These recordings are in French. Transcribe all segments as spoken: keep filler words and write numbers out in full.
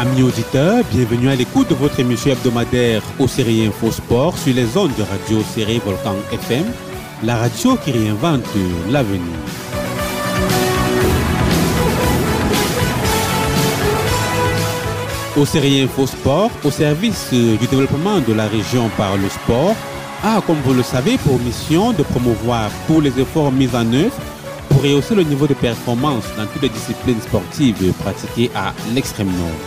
Amis auditeurs, bienvenue à l'écoute de votre émission hebdomadaire Hossere Info Sport sur les ondes de radio Série Volcan F M, la radio qui réinvente l'avenir. Hossere Info Sport, au service du développement de la région par le sport, a, comme vous le savez, pour mission de promouvoir tous les efforts mis en œuvre pour rehausser le niveau de performance dans toutes les disciplines sportives pratiquées à l'extrême-nord.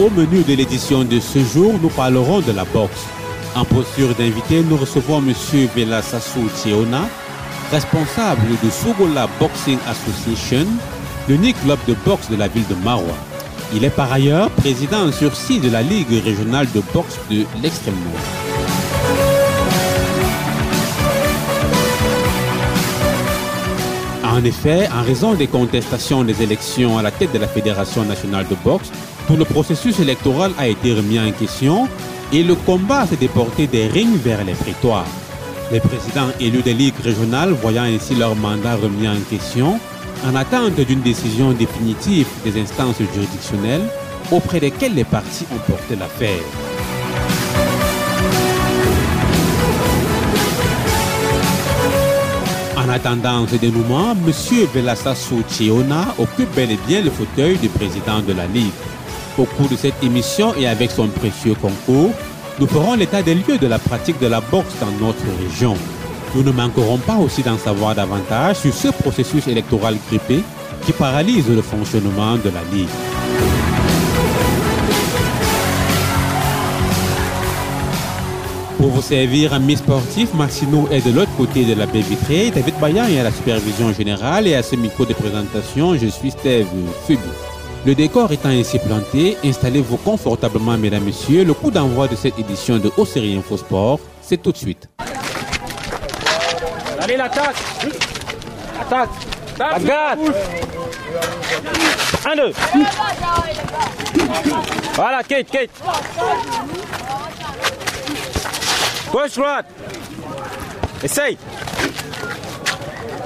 Au menu de l'édition de ce jour, nous parlerons de la boxe. En posture d'invité, nous recevons M. Vela Sassou Tchiona, responsable de Sougola Boxing Association, l'unique club de boxe de la ville de Maroua. Il est par ailleurs président en sursis de la Ligue régionale de boxe de l'extrême-nord. En effet, en raison des contestations des élections à la tête de la Fédération nationale de boxe, tout le processus électoral a été remis en question et le combat s'est déporté des rings vers les prétoires. Les présidents élus des ligues régionales, voyant ainsi leur mandat remis en question, en attente d'une décision définitive des instances juridictionnelles auprès desquelles les partis ont porté l'affaire. En attendant ce dénouement, M. Vela Sassou Tchiona occupe bel et bien le fauteuil du président de la Ligue. Au cours de cette émission et avec son précieux concours, nous ferons l'état des lieux de la pratique de la boxe dans notre région. Nous ne manquerons pas aussi d'en savoir davantage sur ce processus électoral grippé qui paralyse le fonctionnement de la Ligue. Pour vous servir, amis sportifs, Marcino est de l'autre côté de la baie vitrée, David Bayan est à la supervision générale et à ce micro de présentation, je suis Steve Fubu. Le décor étant ainsi planté, installez-vous confortablement, mesdames, messieurs. Le coup d'envoi de cette édition de Hossere Info Sport, c'est tout de suite. Allez, l'attaque! Attaque! Attaque! Un, deux! Voilà, Kate, Kate! Gauche, droite. Essaye.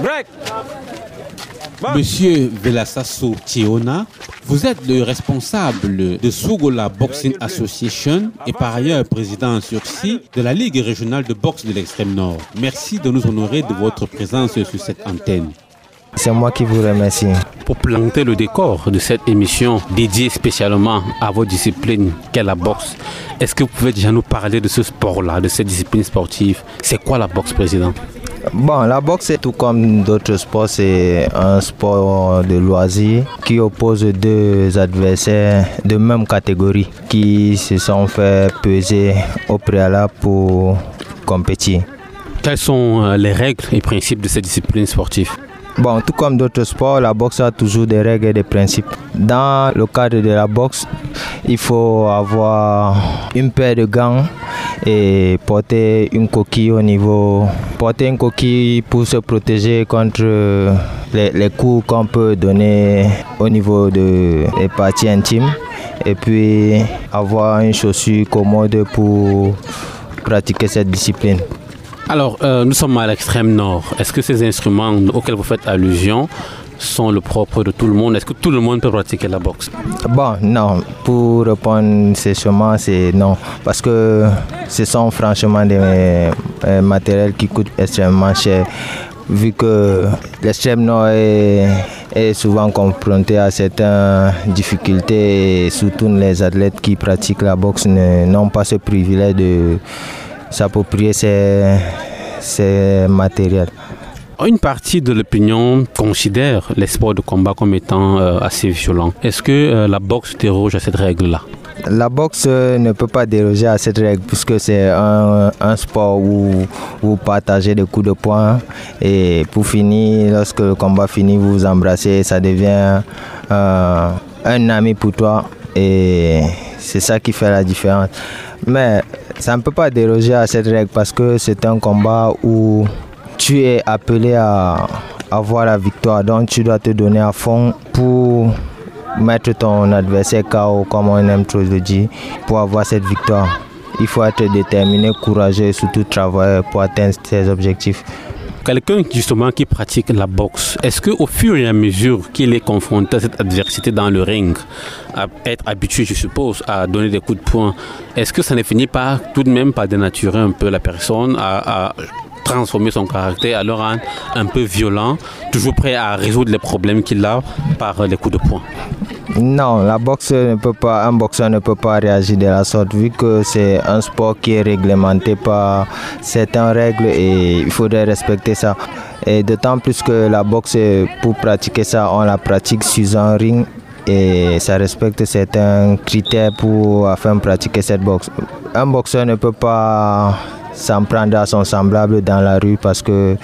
Break. Bon. Monsieur Vela Sassou Tchiona, vous êtes le responsable de Sougola Boxing Association et par ailleurs président en sursis de la Ligue régionale de boxe de l'extrême-nord. Merci de nous honorer de votre présence sur cette antenne. C'est moi qui vous remercie. Pour planter le décor de cette émission dédiée spécialement à votre discipline qu'est la boxe, est-ce que vous pouvez déjà nous parler de ce sport-là, de cette discipline sportive? C'est quoi la boxe, président? Bon, la boxe, c'est tout comme d'autres sports, c'est un sport de loisir qui oppose deux adversaires de même catégorie qui se sont fait peser au préalable pour compétir. Quelles sont les règles et principes de cette discipline sportive? Bon, tout comme d'autres sports, la boxe a toujours des règles et des principes. Dans le cadre de la boxe, il faut avoir une paire de gants et porter une coquille au niveau... Porter une coquille pour se protéger contre les, les coups qu'on peut donner au niveau des parties intimes. Et puis avoir une chaussure commode pour pratiquer cette discipline. Alors, euh, nous sommes à l'extrême-nord. Est-ce que ces instruments auxquels vous faites allusion sont le propre de tout le monde? Est-ce que tout le monde peut pratiquer la boxe? Bon, non. Pour répondre sèchement, c'est non. Parce que ce sont franchement des matériels qui coûtent extrêmement cher. Vu que l'extrême-nord est, est souvent confronté à certaines difficultés et surtout les athlètes qui pratiquent la boxe n'ont pas ce privilège de... s'approprier ces, ces matériels. Une partie de l'opinion considère les sports de combat comme étant euh, assez violents. Est-ce que euh, la boxe déroge à cette règle-là? La boxe ne peut pas déroger à cette règle puisque c'est un, un sport où vous partagez des coups de poing et pour finir, lorsque le combat finit, vous vous embrassez, ça devient euh, un ami pour toi et c'est ça qui fait la différence. Mais ça ne peut pas déroger à cette règle parce que c'est un combat où tu es appelé à avoir la victoire. Donc tu dois te donner à fond pour mettre ton adversaire K O, comme on aime trop le dire, pour avoir cette victoire. Il faut être déterminé, courageux et surtout travailler pour atteindre ses objectifs. quelqu'un justement qui pratique la boxe, est-ce qu'au fur et à mesure qu'il est confronté à cette adversité dans le ring, à être habitué, je suppose, à donner des coups de poing, est-ce que ça ne finit pas tout de même par dénaturer un peu la personne, à, à transformer son caractère, à le rendre un peu violent, toujours prêt à résoudre les problèmes qu'il a par les coups de poing? Non, la boxe ne peut pas, un boxeur ne peut pas réagir de la sorte vu que c'est un sport qui est réglementé par certaines règles et il faudrait respecter ça. Et d'autant plus que la boxe, pour pratiquer ça, on la pratique sur un ring et ça respecte certains critères pour, afin de pratiquer cette boxe. Un boxeur ne peut pas s'en prendre à son semblable dans la rue parce que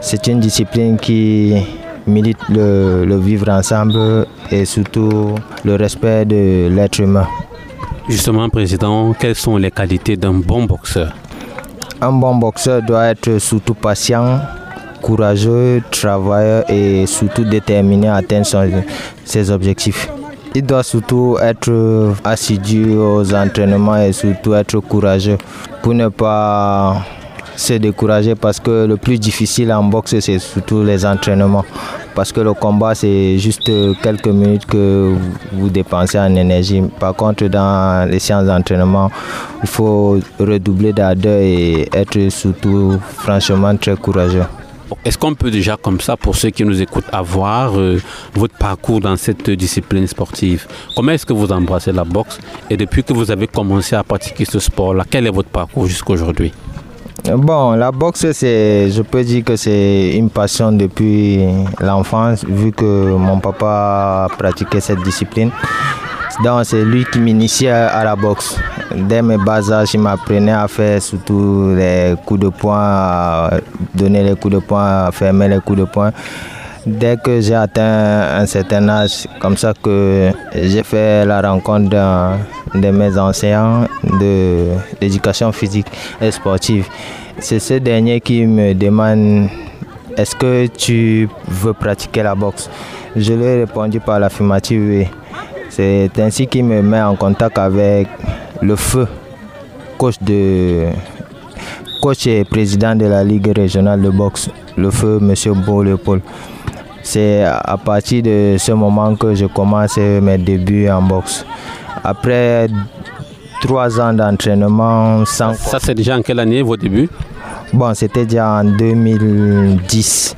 c'est une discipline qui milite le, le vivre ensemble et surtout le respect de l'être humain. Justement, Président, quelles sont les qualités d'un bon boxeur? Un bon boxeur doit être surtout patient, courageux, travailleur et surtout déterminé à atteindre son, ses objectifs. Il doit surtout être assidu aux entraînements et surtout être courageux pour ne pas se décourager parce que le plus difficile en boxe, c'est surtout les entraînements. Parce que le combat, c'est juste quelques minutes que vous dépensez en énergie. Par contre, dans les séances d'entraînement, il faut redoubler d'ardeur et être surtout franchement très courageux. Est-ce qu'on peut déjà comme ça, pour ceux qui nous écoutent, avoir euh, votre parcours dans cette discipline sportive? Comment est-ce que vous embrassez la boxe et depuis que vous avez commencé à pratiquer ce sport-là, quel est votre parcours jusqu'à aujourd'hui? Bon, la boxe, c'est, je peux dire que c'est une passion depuis l'enfance, vu que mon papa pratiquait cette discipline. Donc c'est lui qui m'initiait à la boxe. Dès mes bas âges, il m'apprenait à faire surtout les coups de poing, à donner les coups de poing, à fermer les coups de poing. Dès que j'ai atteint un certain âge, comme ça que j'ai fait la rencontre de, de mes enseignants de l'éducation physique et sportive. C'est ce dernier qui me demande « Est-ce que tu veux pratiquer la boxe ?» Je lui ai répondu par l'affirmative « Oui ». C'est ainsi qu'il me met en contact avec le feu, coach, de, coach et président de la Ligue régionale de boxe, le feu, M. Beau Le Pôle. C'est à partir de ce moment que je commence mes débuts en boxe. Après trois ans d'entraînement sans... Ça, c'est déjà en quelle année, vos débuts? Bon, c'était déjà en deux mille dix.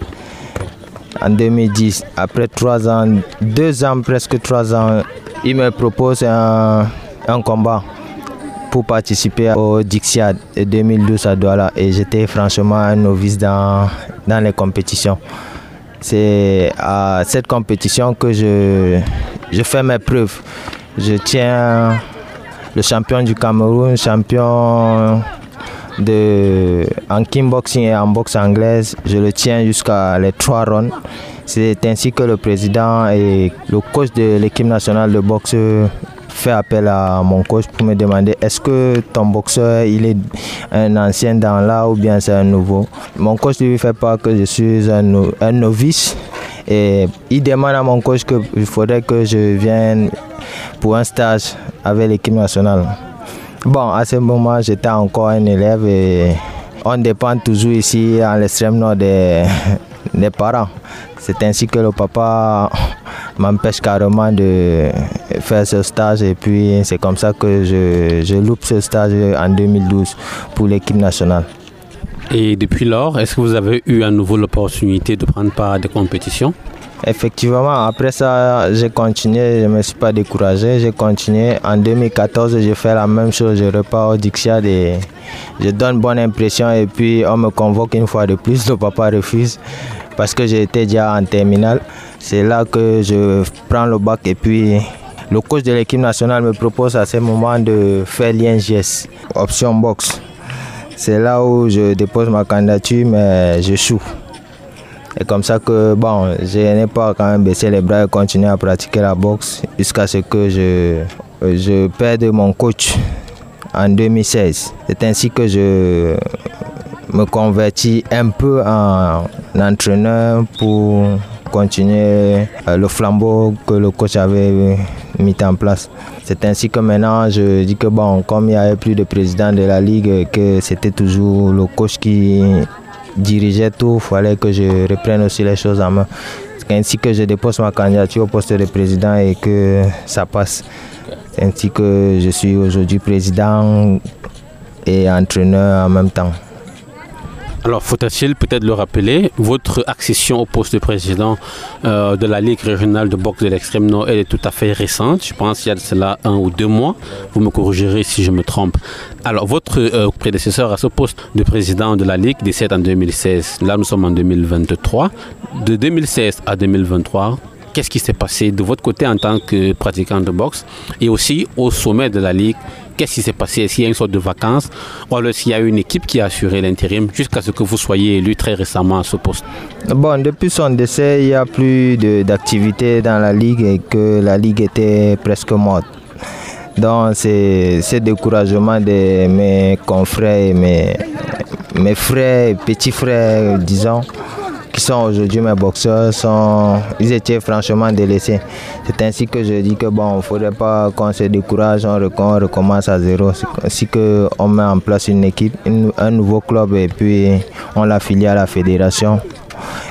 En deux mille dix, après trois ans, deux ans, presque trois ans, il me propose un, un combat pour participer au Dixiade deux mille douze à Douala. Et j'étais franchement un novice dans, dans les compétitions. C'est à cette compétition que je, je fais mes preuves. Je tiens le champion du Cameroun, champion de, en kickboxing et en boxe anglaise. Je le tiens jusqu'à les trois rounds. C'est ainsi que le président et le coach de l'équipe nationale de boxe fait appel à mon coach pour me demander est-ce que ton boxeur il est un ancien dans là ou bien c'est un nouveau. Mon coach lui fait part que je suis un, no un novice et il demande à mon coach qu'il faudrait que je vienne pour un stage avec l'équipe nationale. Bon, à ce moment j'étais encore un élève et on dépend toujours ici en Extrême-Nord des, des parents. C'est ainsi que le papa m'empêche carrément de faire ce stage et puis c'est comme ça que je, je loupe ce stage en deux mille douze pour l'équipe nationale. Et depuis lors, est-ce que vous avez eu à nouveau l'opportunité de prendre part à des compétitions? Effectivement, après ça, j'ai continué, je ne me suis pas découragé, j'ai continué. En deux mille quatorze, j'ai fait la même chose, je repars au Dixiade et je donne bonne impression et puis on me convoque une fois de plus, le papa refuse parce que j'étais déjà en terminale. C'est là que je prends le bac et puis le coach de l'équipe nationale me propose à ce moment de faire l'I N G S, option boxe. C'est là où je dépose ma candidature mais j'échoue. Et comme ça que bon, je n'ai pas quand même baissé les bras et continué à pratiquer la boxe jusqu'à ce que je, je perde mon coach en deux mille seize. C'est ainsi que je me convertis un peu en entraîneur pour continuer le flambeau que le coach avait mis en place. C'est ainsi que maintenant je dis que bon, comme il n'y avait plus de président de la ligue, que c'était toujours le coach qui dirigeais tout, il fallait que je reprenne aussi les choses en main. C'est ainsi que je dépose ma candidature au poste de président et que ça passe. C'est ainsi que je suis aujourd'hui président et entraîneur en même temps. Alors, faut-il peut-être le rappeler, votre accession au poste de président euh, de la Ligue régionale de boxe de l'Extrême-Nord est tout à fait récente. Je pense qu'il y a de cela un ou deux mois. Vous me corrigerez si je me trompe. Alors, votre euh, prédécesseur à ce poste de président de la Ligue décède en deux mille seize. Là, nous sommes en deux mille vingt-trois. De deux mille seize à deux mille vingt-trois, qu'est-ce qui s'est passé de votre côté en tant que pratiquant de boxe et aussi au sommet de la Ligue? Qu'est-ce qui s'est passé? Est-ce qu'il y a une sorte de vacances ou alors s'il y a une équipe qui a assuré l'intérim jusqu'à ce que vous soyez élu très récemment à ce poste? Bon, depuis son décès, il n'y a plus d'activité dans la Ligue et que la Ligue était presque morte. Donc, c'est le découragement de mes confrères, et mes, mes frères, petits frères, disons, qui sont aujourd'hui mes boxeurs, sont, ils étaient franchement délaissés. C'est ainsi que je dis que bon, il ne faudrait pas qu'on se décourage, on recommence à zéro. C'est ainsi qu'on met en place une équipe, une, un nouveau club et puis on l'affilie à la fédération.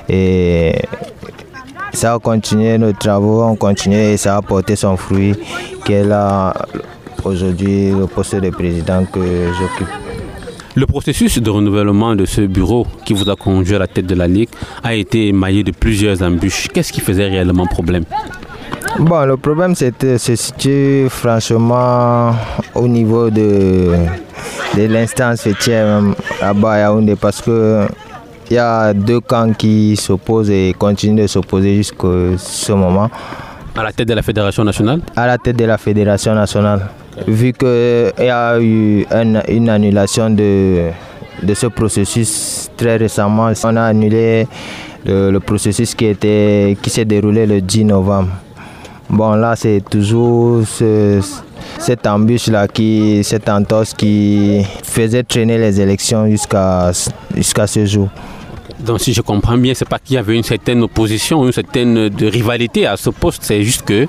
Et ça a continué nos travaux, on continue et ça a porté son fruit qu'elle a aujourd'hui le poste de président que j'occupe. Le processus de renouvellement de ce bureau qui vous a conduit à la tête de la Ligue a été émaillé de plusieurs embûches. Qu'est-ce qui faisait réellement problème? Bon, le problème c'était, se situe franchement au niveau de, de l'instance fêtière à Yaoundé parce que il y a deux camps qui s'opposent et continuent de s'opposer jusqu'à ce moment. À la tête de la Fédération nationale? À la tête de la Fédération nationale. Vu qu'il y a eu une, une annulation de, de ce processus très récemment, on a annulé le, le processus qui, était, qui s'est déroulé le dix novembre. Bon, là, c'est toujours ce, cette embûche-là, qui, cette entorse qui faisait traîner les élections jusqu'à jusqu'à ce jour. Donc, si je comprends bien, c'est pas qu'il y avait une certaine opposition, une certaine de rivalité à ce poste, c'est juste que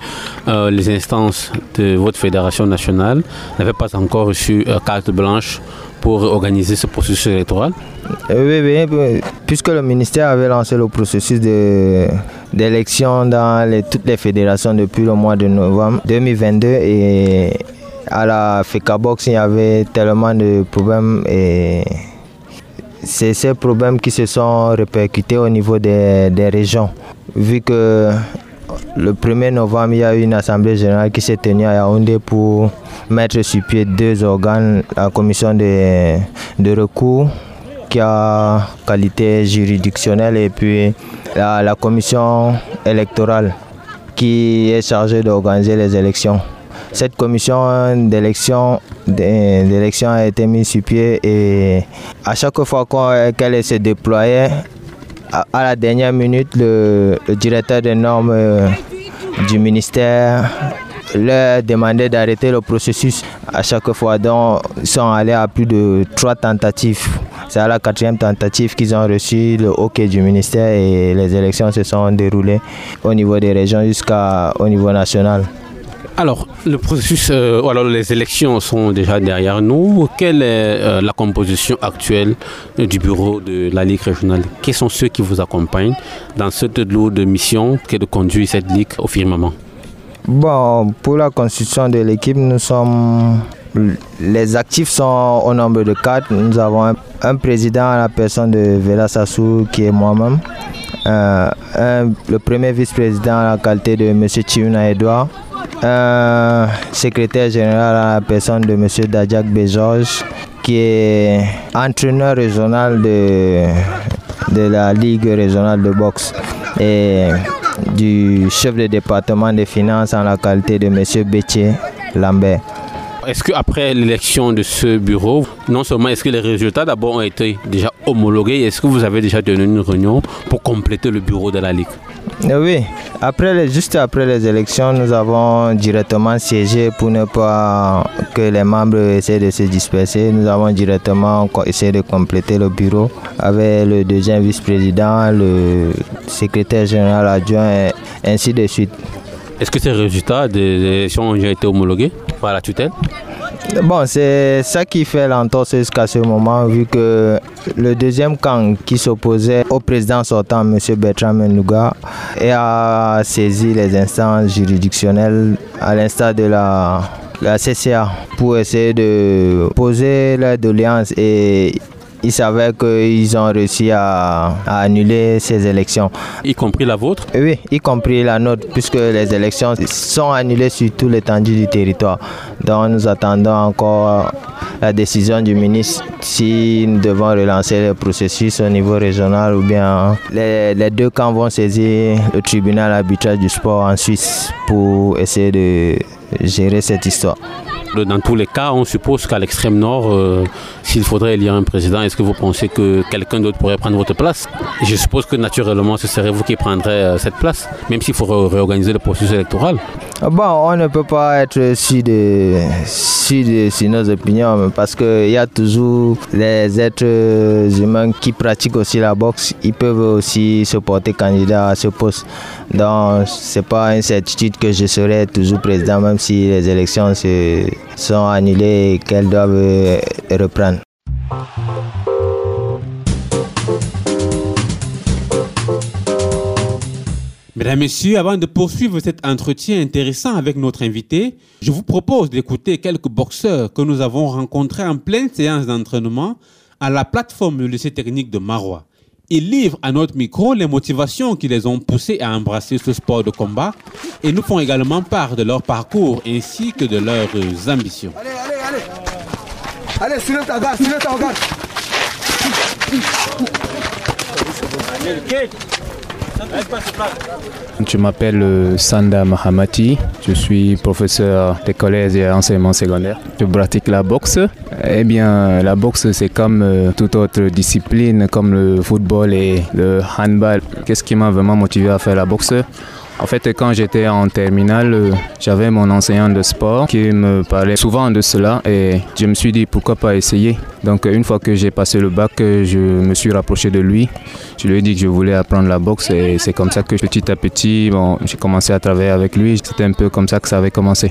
euh, les instances de votre fédération nationale n'avaient pas encore reçu euh, carte blanche pour organiser ce processus électoral. Oui, oui, puisque le ministère avait lancé le processus d'élection dans les, toutes les fédérations depuis le mois de novembre deux mille vingt-deux et à la FECA Box, il y avait tellement de problèmes et... c'est ces problèmes qui se sont répercutés au niveau des, des régions. Vu que le premier novembre, il y a eu une assemblée générale qui s'est tenue à Yaoundé pour mettre sur pied deux organes, la commission de, de recours qui a qualité juridictionnelle et puis la, la commission électorale qui est chargée d'organiser les élections. Cette commission d'élection a été mise sur pied et à chaque fois qu'elle se déployait, à la dernière minute, le, le directeur des normes du ministère leur demandait d'arrêter le processus. À chaque fois, donc, ils sont allés à plus de trois tentatives. C'est à la quatrième tentative qu'ils ont reçu le OK du ministère et les élections se sont déroulées au niveau des régions jusqu'au niveau national. Alors, le processus, euh, alors les élections sont déjà derrière nous. Quelle est euh, la composition actuelle du bureau de la Ligue régionale? Quels sont ceux qui vous accompagnent dans cette lourde mission qui est de conduire cette Ligue au firmament? Bon, pour la constitution de l'équipe, nous sommes... les actifs sont au nombre de quatre. Nous avons un, un président à la personne de Vela Sassou qui est moi-même. Euh, un, le premier vice-président à la qualité de M. Thiuna Edouard. Un secrétaire général à la personne de M. Dadjak Bezorge, qui est entraîneur régional de, de la Ligue régionale de boxe et du chef de département des finances en la qualité de M. Bétier Lambert. Est-ce qu'après l'élection de ce bureau, non seulement est-ce que les résultats d'abord ont été déjà homologués, est-ce que vous avez déjà tenu une réunion pour compléter le bureau de la Ligue? Oui, après les, juste après les élections, nous avons directement siégé pour ne pas que les membres essaient de se disperser. Nous avons directement essayé de compléter le bureau avec le deuxième vice-président, le secrétaire général adjoint et ainsi de suite. Est-ce que ces résultats des élections ont déjà été homologués par la tutelle? Bon, c'est ça qui fait l'entorse jusqu'à ce moment, vu que le deuxième camp qui s'opposait au président sortant, M. Bertrand Menouga, a saisi les instances juridictionnelles à l'instar de la, la C C A pour essayer de poser la doléance et il s'avère qu'ils ont réussi à, à annuler ces élections. Y compris la vôtre? Oui, y compris la nôtre, puisque les élections sont annulées sur toute l'étendue du territoire. Donc nous attendons encore la décision du ministre si nous devons relancer le processus au niveau régional ou bien les, les deux camps vont saisir le tribunal arbitral du sport en Suisse pour essayer de gérer cette histoire. Dans tous les cas, on suppose qu'à l'extrême-nord, euh, s'il faudrait élire un président, est-ce que vous pensez que quelqu'un d'autre pourrait prendre votre place? Je suppose que naturellement, ce serait vous qui prendrez euh, cette place, même s'il faut réorganiser le processus électoral. Bon, on ne peut pas être sûr de, sûr de sur nos opinions, parce qu'il y a toujours les êtres humains qui pratiquent aussi la boxe, ils peuvent aussi se porter candidat à ce poste. Donc, ce n'est pas une certitude que je serai toujours président, même si les élections se sont annulées et qu'elles doivent reprendre. Mesdames, Messieurs, avant de poursuivre cet entretien intéressant avec notre invité, je vous propose d'écouter quelques boxeurs que nous avons rencontrés en pleine séance d'entraînement à la plateforme du lycée technique de Marois. Ils livrent à notre micro les motivations qui les ont poussés à embrasser ce sport de combat et nous font également part de leur parcours ainsi que de leurs ambitions. Allez, allez, allez. Allez, sur ta garde, sur ta garde. Je m'appelle Sanda Mahamati, je suis professeur de collège et enseignement secondaire. Je pratique la boxe. Eh bien, la boxe, c'est comme toute autre discipline, comme le football et le handball. Qu'est-ce qui m'a vraiment motivé à faire la boxe? En fait, quand j'étais en terminale, j'avais mon enseignant de sport qui me parlait souvent de cela et je me suis dit pourquoi pas essayer. Donc une fois que j'ai passé le bac, je me suis rapproché de lui. Je lui ai dit que je voulais apprendre la boxe et c'est comme ça que petit à petit, bon, j'ai commencé à travailler avec lui. C'était un peu comme ça que ça avait commencé.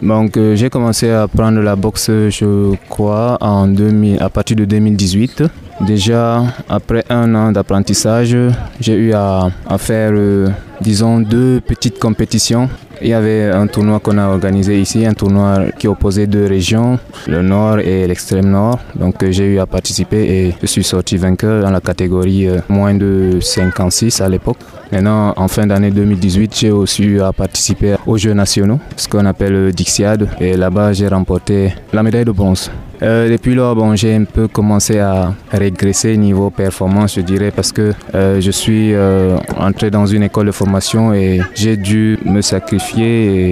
Donc j'ai commencé à apprendre la boxe, je crois, en deux mille, à partir de deux mille dix-huit. Déjà, après un an d'apprentissage, j'ai eu à, à faire, euh, disons, deux petites compétitions. Il y avait un tournoi qu'on a organisé ici, un tournoi qui opposait deux régions, le Nord et l'extrême Nord. Donc euh, j'ai eu à participer et je suis sorti vainqueur dans la catégorie euh, moins de cinquante-six à l'époque. Maintenant, en fin d'année deux mille dix-huit, j'ai aussi eu à participer aux Jeux nationaux, ce qu'on appelle euh, Dixiade. Et là-bas, j'ai remporté la médaille de bronze. Euh, depuis lors, bon, j'ai un peu commencé à régresser niveau performance, je dirais, parce que euh, je suis euh, entré dans une école de formation et j'ai dû me sacrifier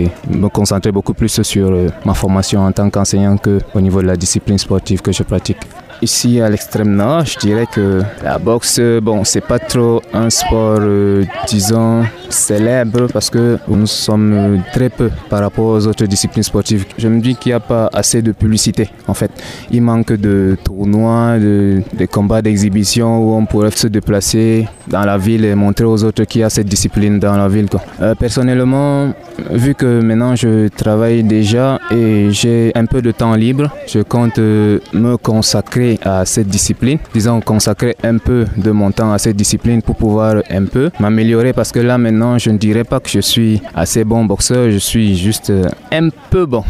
et me concentrer beaucoup plus sur euh, ma formation en tant qu'enseignant qu'au niveau de la discipline sportive que je pratique. Ici à l'extrême nord, je dirais que la boxe, bon, c'est pas trop un sport, euh, disons, célèbre parce que nous sommes très peu par rapport aux autres disciplines sportives. Je me dis qu'il n'y a pas assez de publicité, en fait. Il manque de tournois, de, de combats d'exhibition où on pourrait se déplacer dans la ville et montrer aux autres qu'il y a cette discipline dans la ville, quoi. Euh, personnellement, vu que maintenant je travaille déjà et j'ai un peu de temps libre, je compte euh, me consacrer à cette discipline, disons consacrer un peu de mon temps à cette discipline pour pouvoir un peu m'améliorer parce que là maintenant je ne dirais pas que je suis assez bon boxeur, je suis juste un peu bon.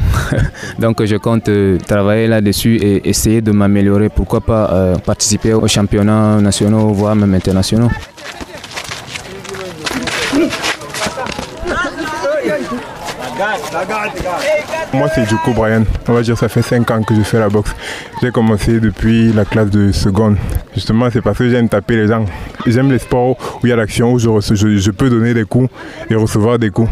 Donc je compte travailler là-dessus et essayer de m'améliorer, pourquoi pas euh, participer aux championnats nationaux voire même internationaux. Moi c'est Joko Brian, on va dire ça fait cinq ans que je fais la boxe. J'ai commencé depuis la classe de seconde. Justement c'est parce que j'aime taper les gens. J'aime les sports où il y a l'action, où je, je, je peux donner des coups et recevoir des coups.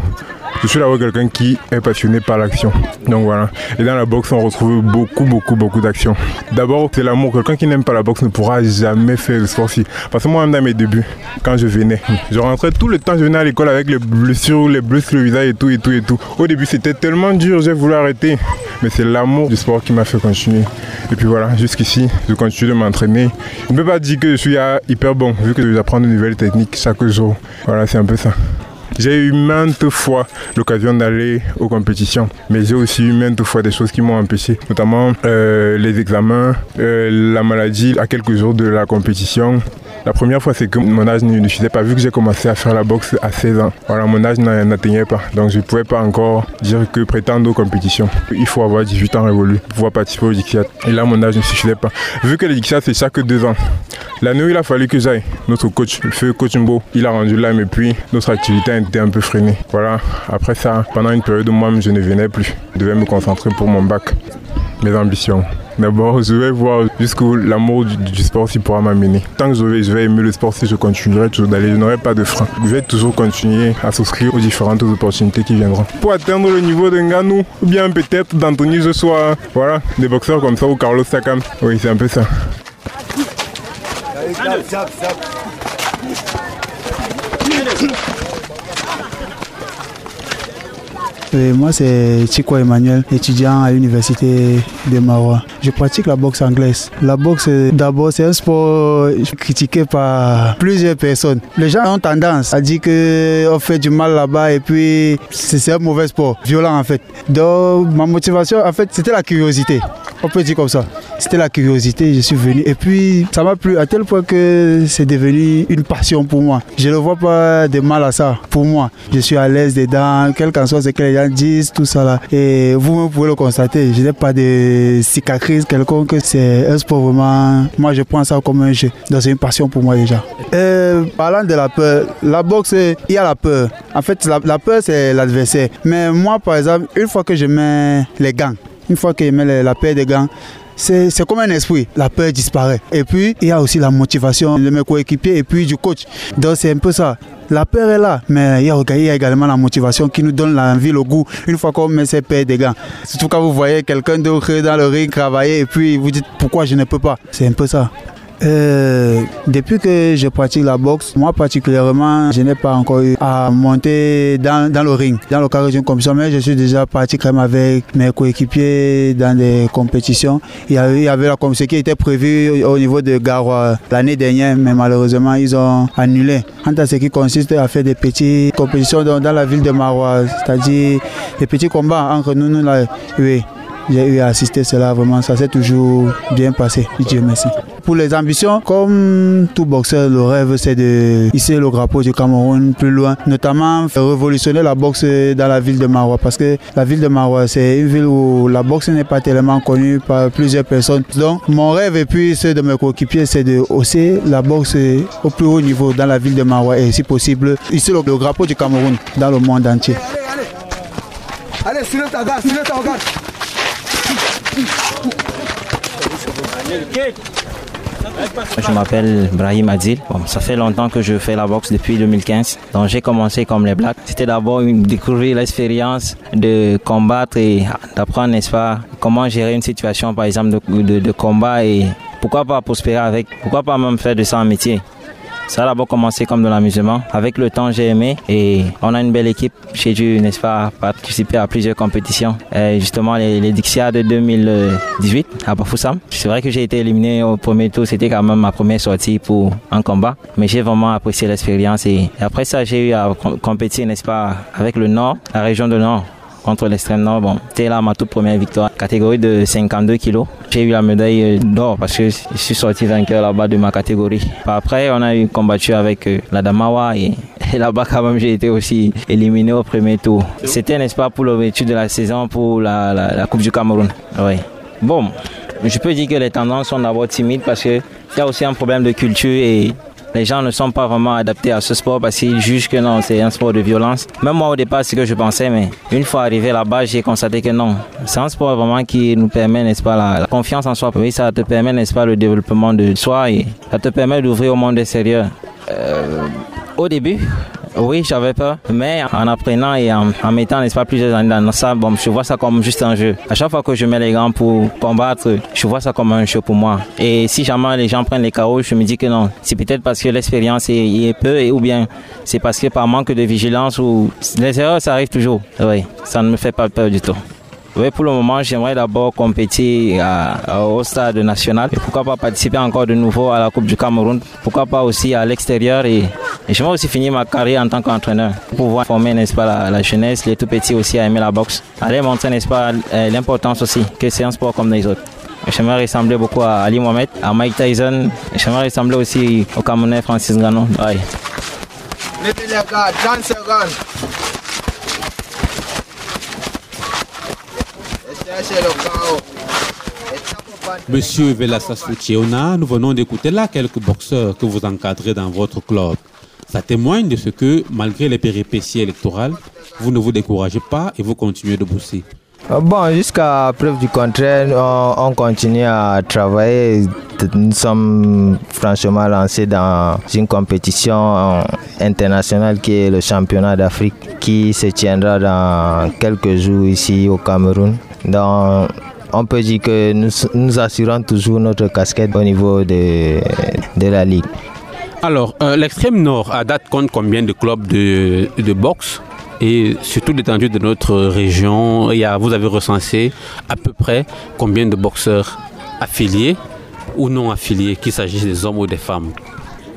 Je suis là-haut quelqu'un qui est passionné par l'action. Donc voilà. Et dans la boxe on retrouve beaucoup beaucoup beaucoup d'action. D'abord c'est l'amour. Quelqu'un qui n'aime pas la boxe ne pourra jamais faire le sport-ci. Parce que moi-même dans mes débuts, quand je venais, je rentrais tout le temps, je venais à l'école avec les blessures, les bleus sur le visage et tout et tout et tout. Au début c'était tellement dur, j'ai voulu arrêter. Mais c'est l'amour du sport qui m'a fait continuer. Et puis voilà, jusqu'ici, je continue de m'entraîner. Je ne peux pas dire que je suis hyper bon vu que j'apprends de nouvelles techniques chaque jour. Voilà, c'est un peu ça. J'ai eu maintes fois l'occasion d'aller aux compétitions, mais j'ai aussi eu maintes fois des choses qui m'ont empêché, notamment euh, les examens, euh, la maladie à quelques jours de la compétition. La première fois, c'est que mon âge ne suffisait pas, vu que j'ai commencé à faire la boxe à seize ans. Voilà, mon âge n'atteignait pas, donc je ne pouvais pas encore dire que prétendre aux compétitions. Il faut avoir dix-huit ans révolus pour pouvoir participer au Dixiade. Et là, mon âge ne suffisait pas. Vu que le Dixiade, c'est chaque deux ans. L'année où il a fallu que j'aille, notre coach, le feu coach Mbo, il a rendu l'âme et puis notre activité a été un peu freinée. Voilà, après ça, pendant une période où moi-même, je ne venais plus. Je devais me concentrer pour mon bac, mes ambitions. D'abord, je vais voir jusqu'où l'amour du, du sport s'y pourra m'amener. Tant que je vais, je vais aimer le sport, si je continuerai toujours d'aller, je n'aurai pas de frein. Je vais toujours continuer à souscrire aux différentes opportunités qui viendront. Pour atteindre le niveau de Ngannou, ou bien peut-être d'Anthony Joshua, voilà, des boxeurs comme ça, ou Carlos Takam. Oui, c'est un peu ça. Et moi, c'est Chico Emmanuel, étudiant à l'université de Marois. Je pratique la boxe anglaise. La boxe, d'abord, c'est un sport critiqué par plusieurs personnes. Les gens ont tendance à dire qu'on fait du mal là-bas et puis c'est un mauvais sport, violent en fait. Donc, ma motivation, en fait, c'était la curiosité. On peut dire comme ça. C'était la curiosité, je suis venu. Et puis, ça m'a plu à tel point que c'est devenu une passion pour moi. Je ne vois pas de mal à ça, pour moi. Je suis à l'aise dedans, quel qu'en soit ce que les gens disent, tout ça là. Et vous-même pouvez le constater, je n'ai pas de cicatrice quelconque. C'est un sport vraiment... Moi, je prends ça comme un jeu. Donc, c'est une passion pour moi déjà. Et parlant de la peur, la boxe, il y a la peur. En fait, la, la peur, c'est l'adversaire. Mais moi, par exemple, une fois que je mets les gants, une fois qu'il met la paire des gants, c'est comme un esprit, la peur disparaît. Et puis, il y a aussi la motivation de mes coéquipiers et puis du coach. Donc, c'est un peu ça. La peur est là, mais il y a, il y a également la motivation qui nous donne l'envie, le goût, une fois qu'on met ces paires des gants. Surtout quand vous voyez quelqu'un d'autre dans le ring travailler et puis vous dites « pourquoi je ne peux pas ?» C'est un peu ça. Euh, depuis que je pratique la boxe, moi particulièrement, je n'ai pas encore eu à monter dans, dans le ring, dans le carré d'une compétition, mais je suis déjà parti quand même avec mes coéquipiers dans des compétitions. Il y avait, il y avait la compétition qui était prévue au niveau de Garoua l'année dernière, mais malheureusement, ils ont annulé. En ce qui consiste à faire des petites compétitions dans, dans la ville de Maroua, c'est-à-dire des petits combats entre nous, nous là, oui. J'ai eu à assister à cela, vraiment, ça s'est toujours bien passé, Dieu merci. Pour les ambitions, comme tout boxeur, le rêve c'est de hisser le drapeau du Cameroun plus loin, notamment révolutionner la boxe dans la ville de Maroua, parce que la ville de Maroua, c'est une ville où la boxe n'est pas tellement connue par plusieurs personnes. Donc mon rêve et puis ceux de mes coéquipiers, c'est de hausser la boxe au plus haut niveau dans la ville de Maroua et si possible, hisser le drapeau du Cameroun dans le monde entier. Allez, allez, allez, regarde, regarde. Je m'appelle Brahim Adil. Bon, ça fait longtemps que je fais la boxe depuis deux mille quinze. Donc j'ai commencé comme les Blacks. C'était d'abord découvrir l'expérience de combattre et d'apprendre, n'est-ce pas, comment gérer une situation, par exemple, de, de, de combat et pourquoi pas prospérer avec, pourquoi pas même faire de ça un métier. Ça a d'abord commencé comme de l'amusement. Avec le temps, j'ai aimé et on a une belle équipe. J'ai dû, n'est-ce pas, participer à plusieurs compétitions. Et justement, les, les Dixiade deux mille dix-huit à Bafoussam. C'est vrai que j'ai été éliminé au premier tour. C'était quand même ma première sortie pour un combat. Mais j'ai vraiment apprécié l'expérience. Et, et après ça, j'ai eu à compétir, n'est-ce pas, avec le Nord, la région du Nord. Contre l'Extrême-Nord, bon, c'était là ma toute première victoire. Catégorie de cinquante-deux kilos. J'ai eu la médaille d'or parce que je suis sorti vainqueur là-bas de ma catégorie. Après, on a eu combattu avec la Damawa et, et là-bas, quand même, j'ai été aussi éliminé au premier tour. C'était, n'est-ce pas, pour l'ouverture de la saison pour la, la, la Coupe du Cameroun. Oui. Bon, je peux dire que les tendances sont d'abord timides parce qu'il y a aussi un problème de culture et les gens ne sont pas vraiment adaptés à ce sport parce qu'ils jugent que non, c'est un sport de violence. Même moi, au départ, c'est ce que je pensais, mais une fois arrivé là-bas, j'ai constaté que non. C'est un sport vraiment qui nous permet, n'est-ce pas, la, la confiance en soi. Oui, ça te permet, n'est-ce pas, le développement de soi et ça te permet d'ouvrir au monde extérieur. Euh, au début, oui, j'avais peur, mais en apprenant et en, en mettant, n'est-ce pas, plusieurs années dans ça, bon, je vois ça comme juste un jeu. À chaque fois que je mets les gants pour combattre, je vois ça comme un jeu pour moi. Et si jamais les gens prennent les K O, je me dis que non, c'est peut-être parce que l'expérience est, est peu, et, ou bien c'est parce que par manque de vigilance, ou les erreurs, ça arrive toujours. Oui, ça ne me fait pas peur du tout. Oui, pour le moment, j'aimerais d'abord compétir à, à, au stade national et pourquoi pas participer encore de nouveau à la Coupe du Cameroun, pourquoi pas aussi à l'extérieur et, et j'aimerais aussi finir ma carrière en tant qu'entraîneur pour pouvoir former, n'est-ce pas, la, la jeunesse, les tout petits aussi à aimer la boxe, aller montrer, n'est-ce pas, l'importance aussi que c'est un sport comme les autres. J'aimerais ressembler beaucoup à Ali Mohamed, à Mike Tyson, j'aimerais ressembler aussi au Camerounais Francis Ngannou. Ouais. Monsieur Vela Sassou Tchiona, nous venons d'écouter là quelques boxeurs que vous encadrez dans votre club. Ça témoigne de ce que, malgré les péripéties électorales, vous ne vous découragez pas et vous continuez de bosser. Bon, jusqu'à preuve du contraire, on, on continue à travailler. Nous sommes franchement lancés dans une compétition internationale qui est le championnat d'Afrique qui se tiendra dans quelques jours ici au Cameroun. Donc, on peut dire que nous, nous assurons toujours notre casquette au niveau de, de la Ligue. Alors, euh, l'Extrême-Nord, à date, compte combien de clubs de, de boxe? Et sur toute l'étendue de notre région, il y a, vous avez recensé à peu près combien de boxeurs affiliés ou non affiliés, qu'il s'agisse des hommes ou des femmes?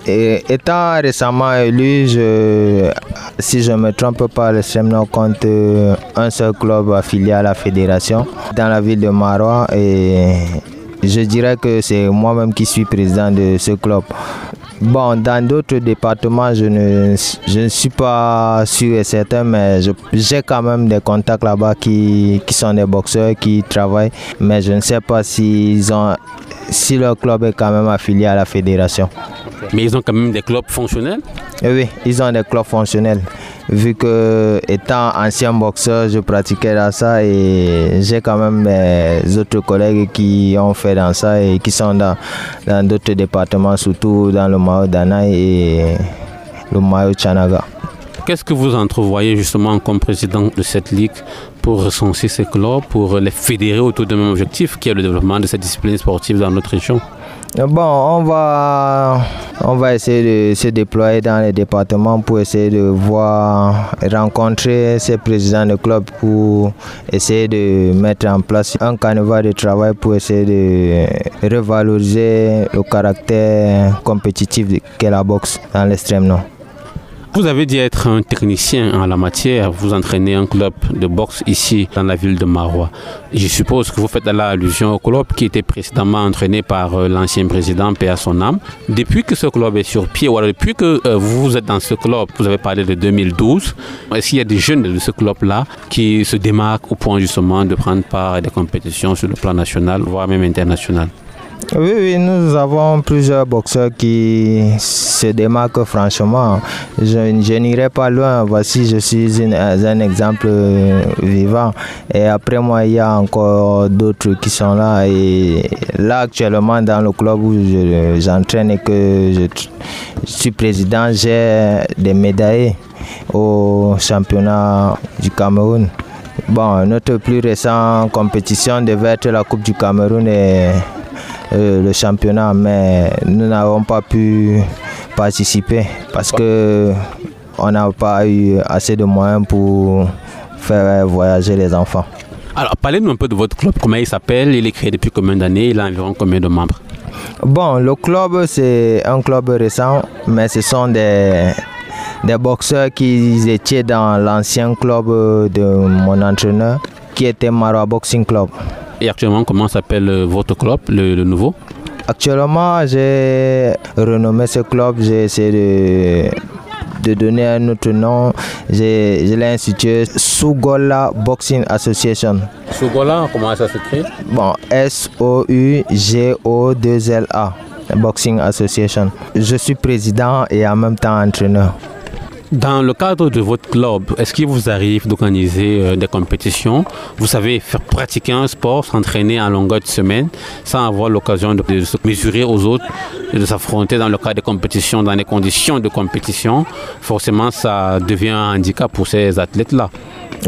Et, étant récemment élu, je, si je ne me trompe pas, l'Extrême-Nord compte un seul club affilié à la fédération dans la ville de Marois et je dirais que c'est moi-même qui suis président de ce club. Bon, dans d'autres départements, je ne, je ne suis pas sûr et certain, mais je, j'ai quand même des contacts là-bas qui, qui sont des boxeurs, qui travaillent, mais je ne sais pas s'ils ont, si leur club est quand même affilié à la fédération. Mais ils ont quand même des clubs fonctionnels? Et oui, ils ont des clubs fonctionnels. Vu que, étant ancien boxeur, je pratiquais dans ça et j'ai quand même mes autres collègues qui ont fait dans ça et qui sont dans, dans d'autres départements, surtout dans le Mayo Danaï et le Mayo Tchanaga. Qu'est-ce que vous entrevoyez justement comme président de cette ligue pour recenser ces clubs, pour les fédérer autour d'un même objectif qui est le développement de cette discipline sportive dans notre région? Bon, on va, on va essayer de se déployer dans les départements pour essayer de voir, rencontrer ces présidents de club pour essayer de mettre en place un carnaval de travail pour essayer de revaloriser le caractère compétitif qu'est la boxe dans l'Extrême-Nord. Vous avez dit être un technicien en la matière, vous entraînez un club de boxe ici dans la ville de Marois. Je suppose que vous faites là allusion au club qui était précédemment entraîné par l'ancien président, paix à son âme. Depuis que ce club est sur pied, ou alors depuis que vous êtes dans ce club, vous avez parlé de deux mille douze, est-ce qu'il y a des jeunes de ce club-là qui se démarquent au point justement de prendre part à des compétitions sur le plan national, voire même international ? Oui, oui, nous avons plusieurs boxeurs qui se démarquent franchement. Je, je n'irai pas loin, voici je suis une, un exemple vivant. Et après moi, il y a encore d'autres qui sont là. Et là, actuellement, dans le club où je, j'entraîne et que je, je suis président, j'ai des médaillés au championnat du Cameroun. Bon, notre plus récente compétition devait être la Coupe du Cameroun et Euh, le championnat, mais nous n'avons pas pu participer parce que on n'a pas eu assez de moyens pour faire voyager les enfants. Alors, parlez-nous un peu de votre club, comment il s'appelle, il est créé depuis combien d'années, il a environ combien de membres? Bon, le club, c'est un club récent, mais ce sont des... des boxeurs qui étaient dans l'ancien club de mon entraîneur, qui était Maro Boxing Club. Et actuellement, comment s'appelle votre club, le, le nouveau? Actuellement, j'ai renommé ce club, j'ai essayé de, de donner un autre nom. J'ai, je l'ai institué Sougola Boxing Association. Sougola, comment ça s'écrit? Bon, S O U G O deux L A, Boxing Association. Je suis président et en même temps entraîneur. Dans le cadre de votre club, est-ce qu'il vous arrive d'organiser des compétitions? Vous savez, faire pratiquer un sport, s'entraîner en longueur de semaine, sans avoir l'occasion de se mesurer aux autres, de s'affronter dans le cadre de compétitions, dans les conditions de compétition. Forcément, ça devient un handicap pour ces athlètes-là.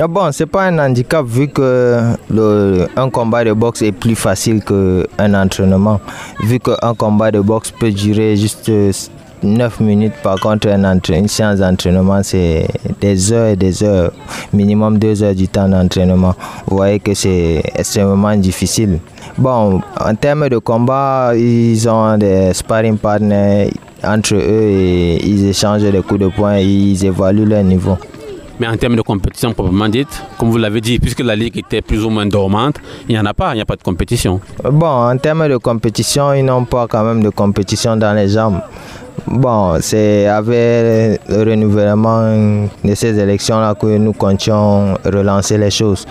Ah bon, c'est pas un handicap vu que le, un combat de boxe est plus facile qu'un entraînement. Vu qu'un combat de boxe peut durer juste neuf minutes. Par contre, une, entre, une séance d'entraînement, c'est des heures et des heures, minimum deux heures du temps d'entraînement. Vous voyez que c'est extrêmement difficile. Bon, en termes de combat, ils ont des sparring partners entre eux et ils échangent des coups de poing et ils évaluent leur niveau. Mais en termes de compétition proprement dite, comme vous l'avez dit, puisque la Ligue était plus ou moins dormante, il n'y en a pas, il n'y a pas de compétition. Bon, en termes de compétition, ils n'ont pas quand même de compétition dans les jambes. Bon, c'est avec le renouvellement de ces élections-là que nous comptions relancer les choses.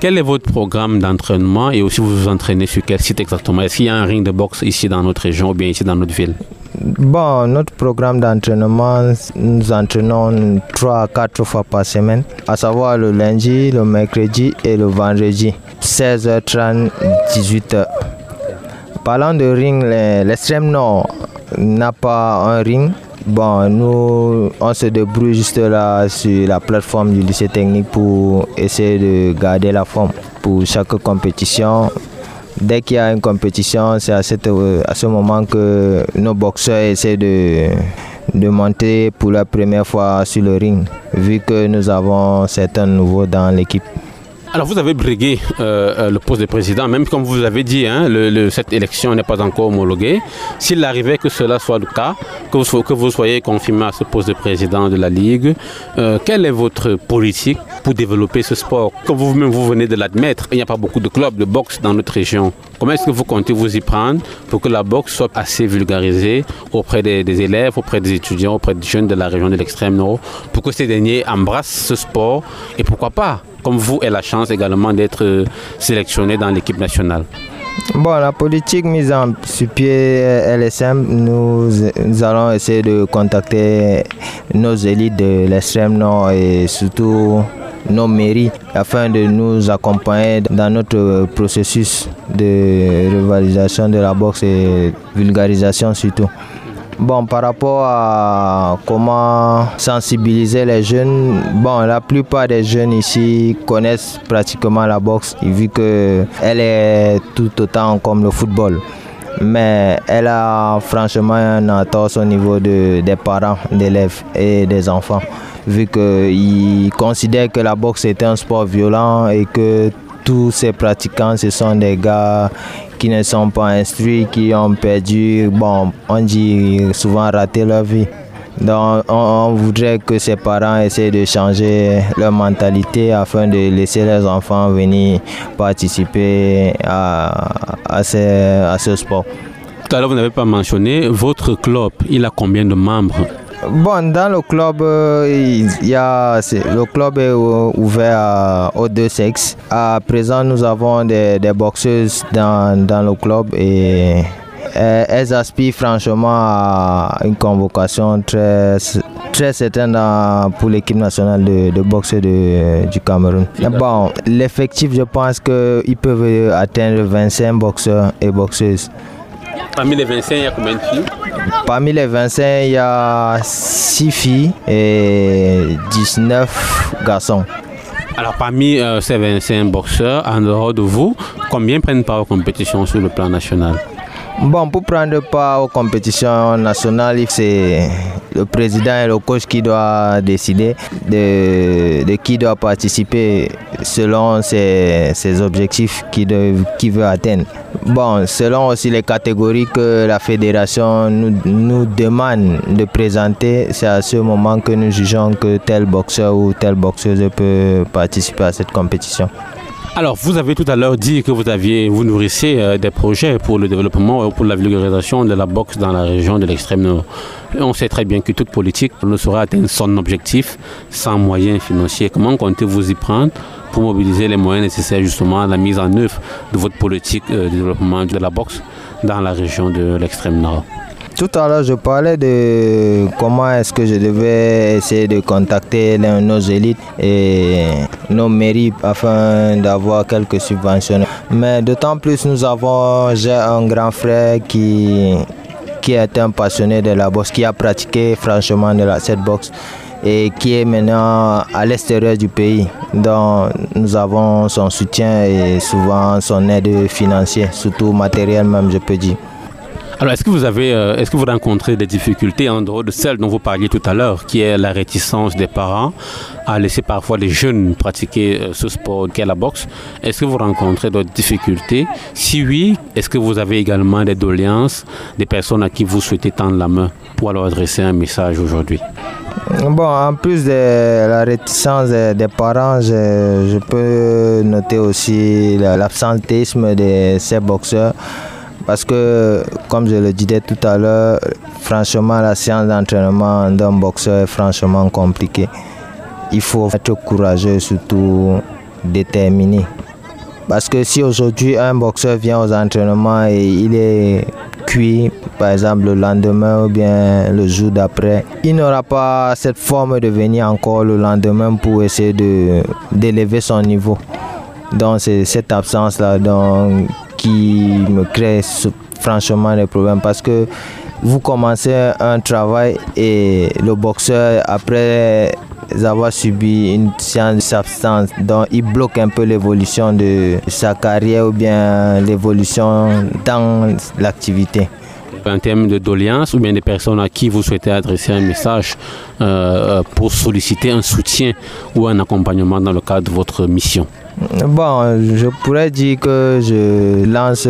Quel est votre programme d'entraînement et aussi vous vous entraînez sur quel site exactement? Est-ce qu'il y a un ring de boxe ici dans notre région ou bien ici dans notre ville? Bon, notre programme d'entraînement, nous entraînons trois à quatre fois par semaine, à savoir le lundi, le mercredi et le vendredi, seize heures trente, dix-huit heures. Parlant de ring, l'Extrême-Nord n'a pas un ring. Bon, nous, on se débrouille juste là sur la plateforme du lycée technique pour essayer de garder la forme pour chaque compétition. Dès qu'il y a une compétition, c'est à, à ce moment que nos boxeurs essaient de, de monter pour la première fois sur le ring, vu que nous avons certains nouveaux dans l'équipe. Alors vous avez brigué euh, le poste de président, même comme vous avez dit, hein, le, le, cette élection n'est pas encore homologuée. S'il arrivait que cela soit le cas, que vous, que vous soyez confirmé à ce poste de président de la Ligue, euh, quelle est votre politique pour développer ce sport? Comme vous-même vous venez de l'admettre, il n'y a pas beaucoup de clubs de boxe dans notre région. Comment est-ce que vous comptez vous y prendre pour que la boxe soit assez vulgarisée auprès des, des élèves, auprès des étudiants, auprès des jeunes de la région de l'Extrême-Nord, pour que ces derniers embrassent ce sport et pourquoi pas, comme vous, et la chance également d'être sélectionné dans l'équipe nationale? Bon, la politique mise en sur pied, elle est simple. Nous, nous allons essayer de contacter nos élites de l'Extrême-Nord et surtout nos mairies afin de nous accompagner dans notre processus de revalorisation de la boxe et vulgarisation surtout. Bon, par rapport à comment sensibiliser les jeunes, bon, la plupart des jeunes ici connaissent pratiquement la boxe, vu qu'elle est tout autant comme le football. Mais elle a franchement un entorse au niveau de, des parents, d'élèves et des enfants, vu qu'ils considèrent que la boxe est un sport violent et que tous ces pratiquants, ce sont des gars qui ne sont pas instruits, qui ont perdu, bon, on dit souvent raté leur vie. Donc on, on voudrait que ces parents essaient de changer leur mentalité afin de laisser leurs enfants venir participer à, à, ces, à ce sport. Tout à l'heure, vous n'avez pas mentionné, votre club, il a combien de membres? Bon, dans le club, il y a, le club est ouvert à, aux deux sexes. À présent, nous avons des, des boxeuses dans, dans le club et elles aspirent franchement à une convocation très, très certaine pour l'équipe nationale de, de boxe de, du Cameroun. Bon, l'effectif, je pense qu'ils peuvent atteindre vingt-cinq boxeurs et boxeuses. Parmi les vingt-cinq, il y a combien de filles? Parmi les vingt-cinq, il y a six filles et dix-neuf garçons. Alors parmi euh, ces vingt-cinq boxeurs, en dehors de vous, combien prennent part aux compétitions sur le plan national? Bon, pour prendre part aux compétitions nationales, c'est le président et le coach qui doit décider de, de qui doit participer selon ses, ses objectifs qu'il qui veut atteindre. Bon, selon aussi les catégories que la fédération nous, nous demande de présenter, c'est à ce moment que nous jugeons que tel boxeur ou telle boxeuse peut participer à cette compétition. Alors, vous avez tout à l'heure dit que vous aviez, vous nourrissez euh, des projets pour le développement ou pour la vulgarisation de la boxe dans la région de l'Extrême-Nord. On sait très bien que toute politique ne saura atteindre son objectif sans moyens financiers. Comment comptez-vous y prendre pour mobiliser les moyens nécessaires justement à la mise en œuvre de votre politique euh, de développement de la boxe dans la région de l'Extrême-Nord? Tout à l'heure, je parlais de comment est-ce que je devais essayer de contacter nos élites et nos mairies afin d'avoir quelques subventions. Mais d'autant plus, nous avons, j'ai un grand frère qui, qui est un passionné de la boxe, qui a pratiqué franchement de la, cette boxe et qui est maintenant à l'extérieur du pays. Donc nous avons son soutien et souvent son aide financière, surtout matérielle même, je peux dire. Alors, est-ce que vous avez, euh, est-ce que vous rencontrez des difficultés en dehors de celles dont vous parliez tout à l'heure, qui est la réticence des parents à laisser parfois les jeunes pratiquer euh, ce sport qu'est la boxe? Est-ce que vous rencontrez d'autres difficultés? Si oui, est-ce que vous avez également des doléances, des personnes à qui vous souhaitez tendre la main pour leur adresser un message aujourd'hui? Bon, en plus de la réticence des, des parents, je, je peux noter aussi l'absentéisme de ces boxeurs. Parce que, comme je le disais tout à l'heure, franchement, la séance d'entraînement d'un boxeur est franchement compliquée. Il faut être courageux, surtout déterminé. Parce que si aujourd'hui un boxeur vient aux entraînements et il est cuit, par exemple le lendemain ou bien le jour d'après, il n'aura pas cette forme de venir encore le lendemain pour essayer de, d'élever son niveau. Donc c'est cette absence-là donc, qui me crée franchement des problèmes, parce que vous commencez un travail et le boxeur, après avoir subi une séance de substance, donc il bloque un peu l'évolution de sa carrière ou bien l'évolution dans l'activité. En termes de doléances ou bien des personnes à qui vous souhaitez adresser un message euh, pour solliciter un soutien ou un accompagnement dans le cadre de votre mission? Bon, je pourrais dire que je lance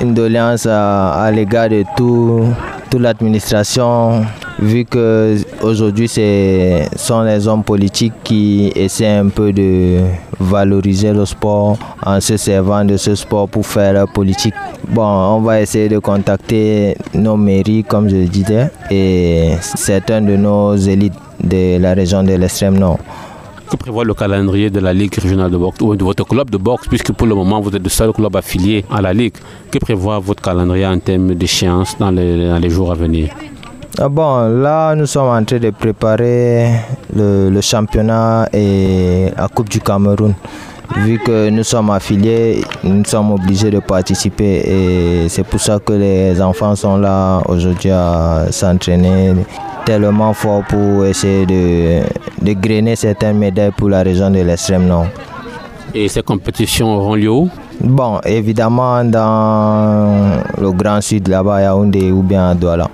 une doléance à, à l'égard de tout, toute l'administration, vu qu'aujourd'hui ce sont les hommes politiques qui essaient un peu de valoriser le sport en se servant de ce sport pour faire la politique. Bon, on va essayer de contacter nos mairies, comme je le disais, et certains de nos élites de la région de l'Extrême-Nord. Que prévoit le calendrier de la Ligue régionale de boxe ou de votre club de boxe, puisque pour le moment vous êtes le seul club affilié à la Ligue? Que prévoit votre calendrier en termes d'échéance dans les, dans les jours à venir? Ah bon, là nous sommes en train de préparer le, le championnat et la Coupe du Cameroun. Vu que nous sommes affiliés, nous sommes obligés de participer et c'est pour ça que les enfants sont là aujourd'hui à s'entraîner tellement fort pour essayer de, de grainer certaines médailles pour la région de l'Extrême-Nord. Et ces compétitions auront lieu où? Bon, évidemment dans le Grand Sud, là-bas à Yaoundé ou bien à Douala.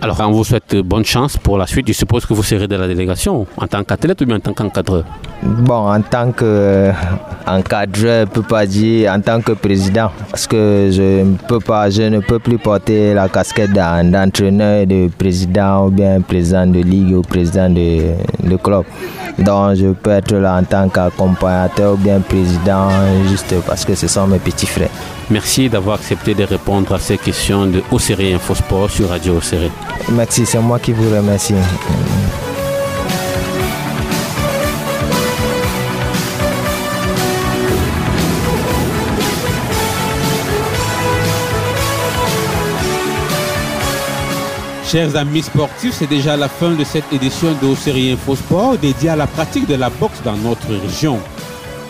Alors on vous souhaite bonne chance pour la suite. Je suppose que vous serez de la délégation en tant qu'athlète ou bien en tant qu'encadreur? Bon, en tant qu'encadreur, je ne peux pas dire en tant que président, parce que je ne peux pas, je ne peux plus porter la casquette d'entraîneur, de président ou bien président de ligue ou président de, de club. Donc je peux être là en tant qu'accompagnateur ou bien président, juste parce que ce sont mes petits frères. Merci d'avoir accepté de répondre à ces questions de Hossere Info Sport sur Radio Hossere. Merci, c'est moi qui vous remercie. Chers amis sportifs, c'est déjà la fin de cette édition de Hossere Info Sport dédiée à la pratique de la boxe dans notre région.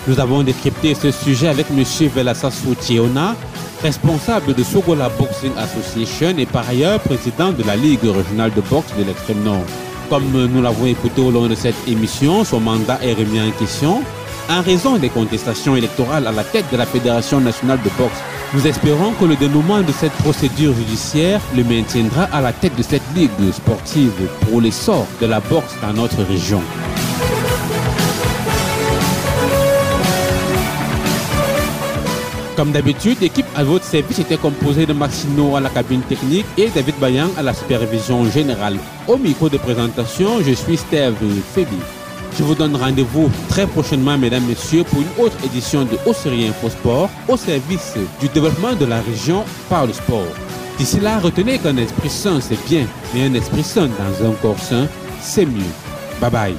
Nous avons décrypté ce sujet avec M. Vela Sassou Tchiona, responsable de Sougola Boxing Association et par ailleurs président de la Ligue régionale de boxe de l'Extrême-Nord. Comme nous l'avons écouté au long de cette émission, son mandat est remis en question en raison des contestations électorales à la tête de la Fédération nationale de boxe. Nous espérons que le dénouement de cette procédure judiciaire le maintiendra à la tête de cette ligue sportive pour l'essor de la boxe dans notre région. Comme d'habitude, l'équipe à votre service était composée de Maxino à la cabine technique et David Bayan à la supervision générale. Au micro de présentation, je suis Steve Félix. Je vous donne rendez-vous très prochainement, mesdames, messieurs, pour une autre édition de Hossere Info Sport au service du développement de la région par le sport. D'ici là, retenez qu'un esprit sain, c'est bien, mais un esprit sain dans un corps sain, c'est mieux. Bye bye.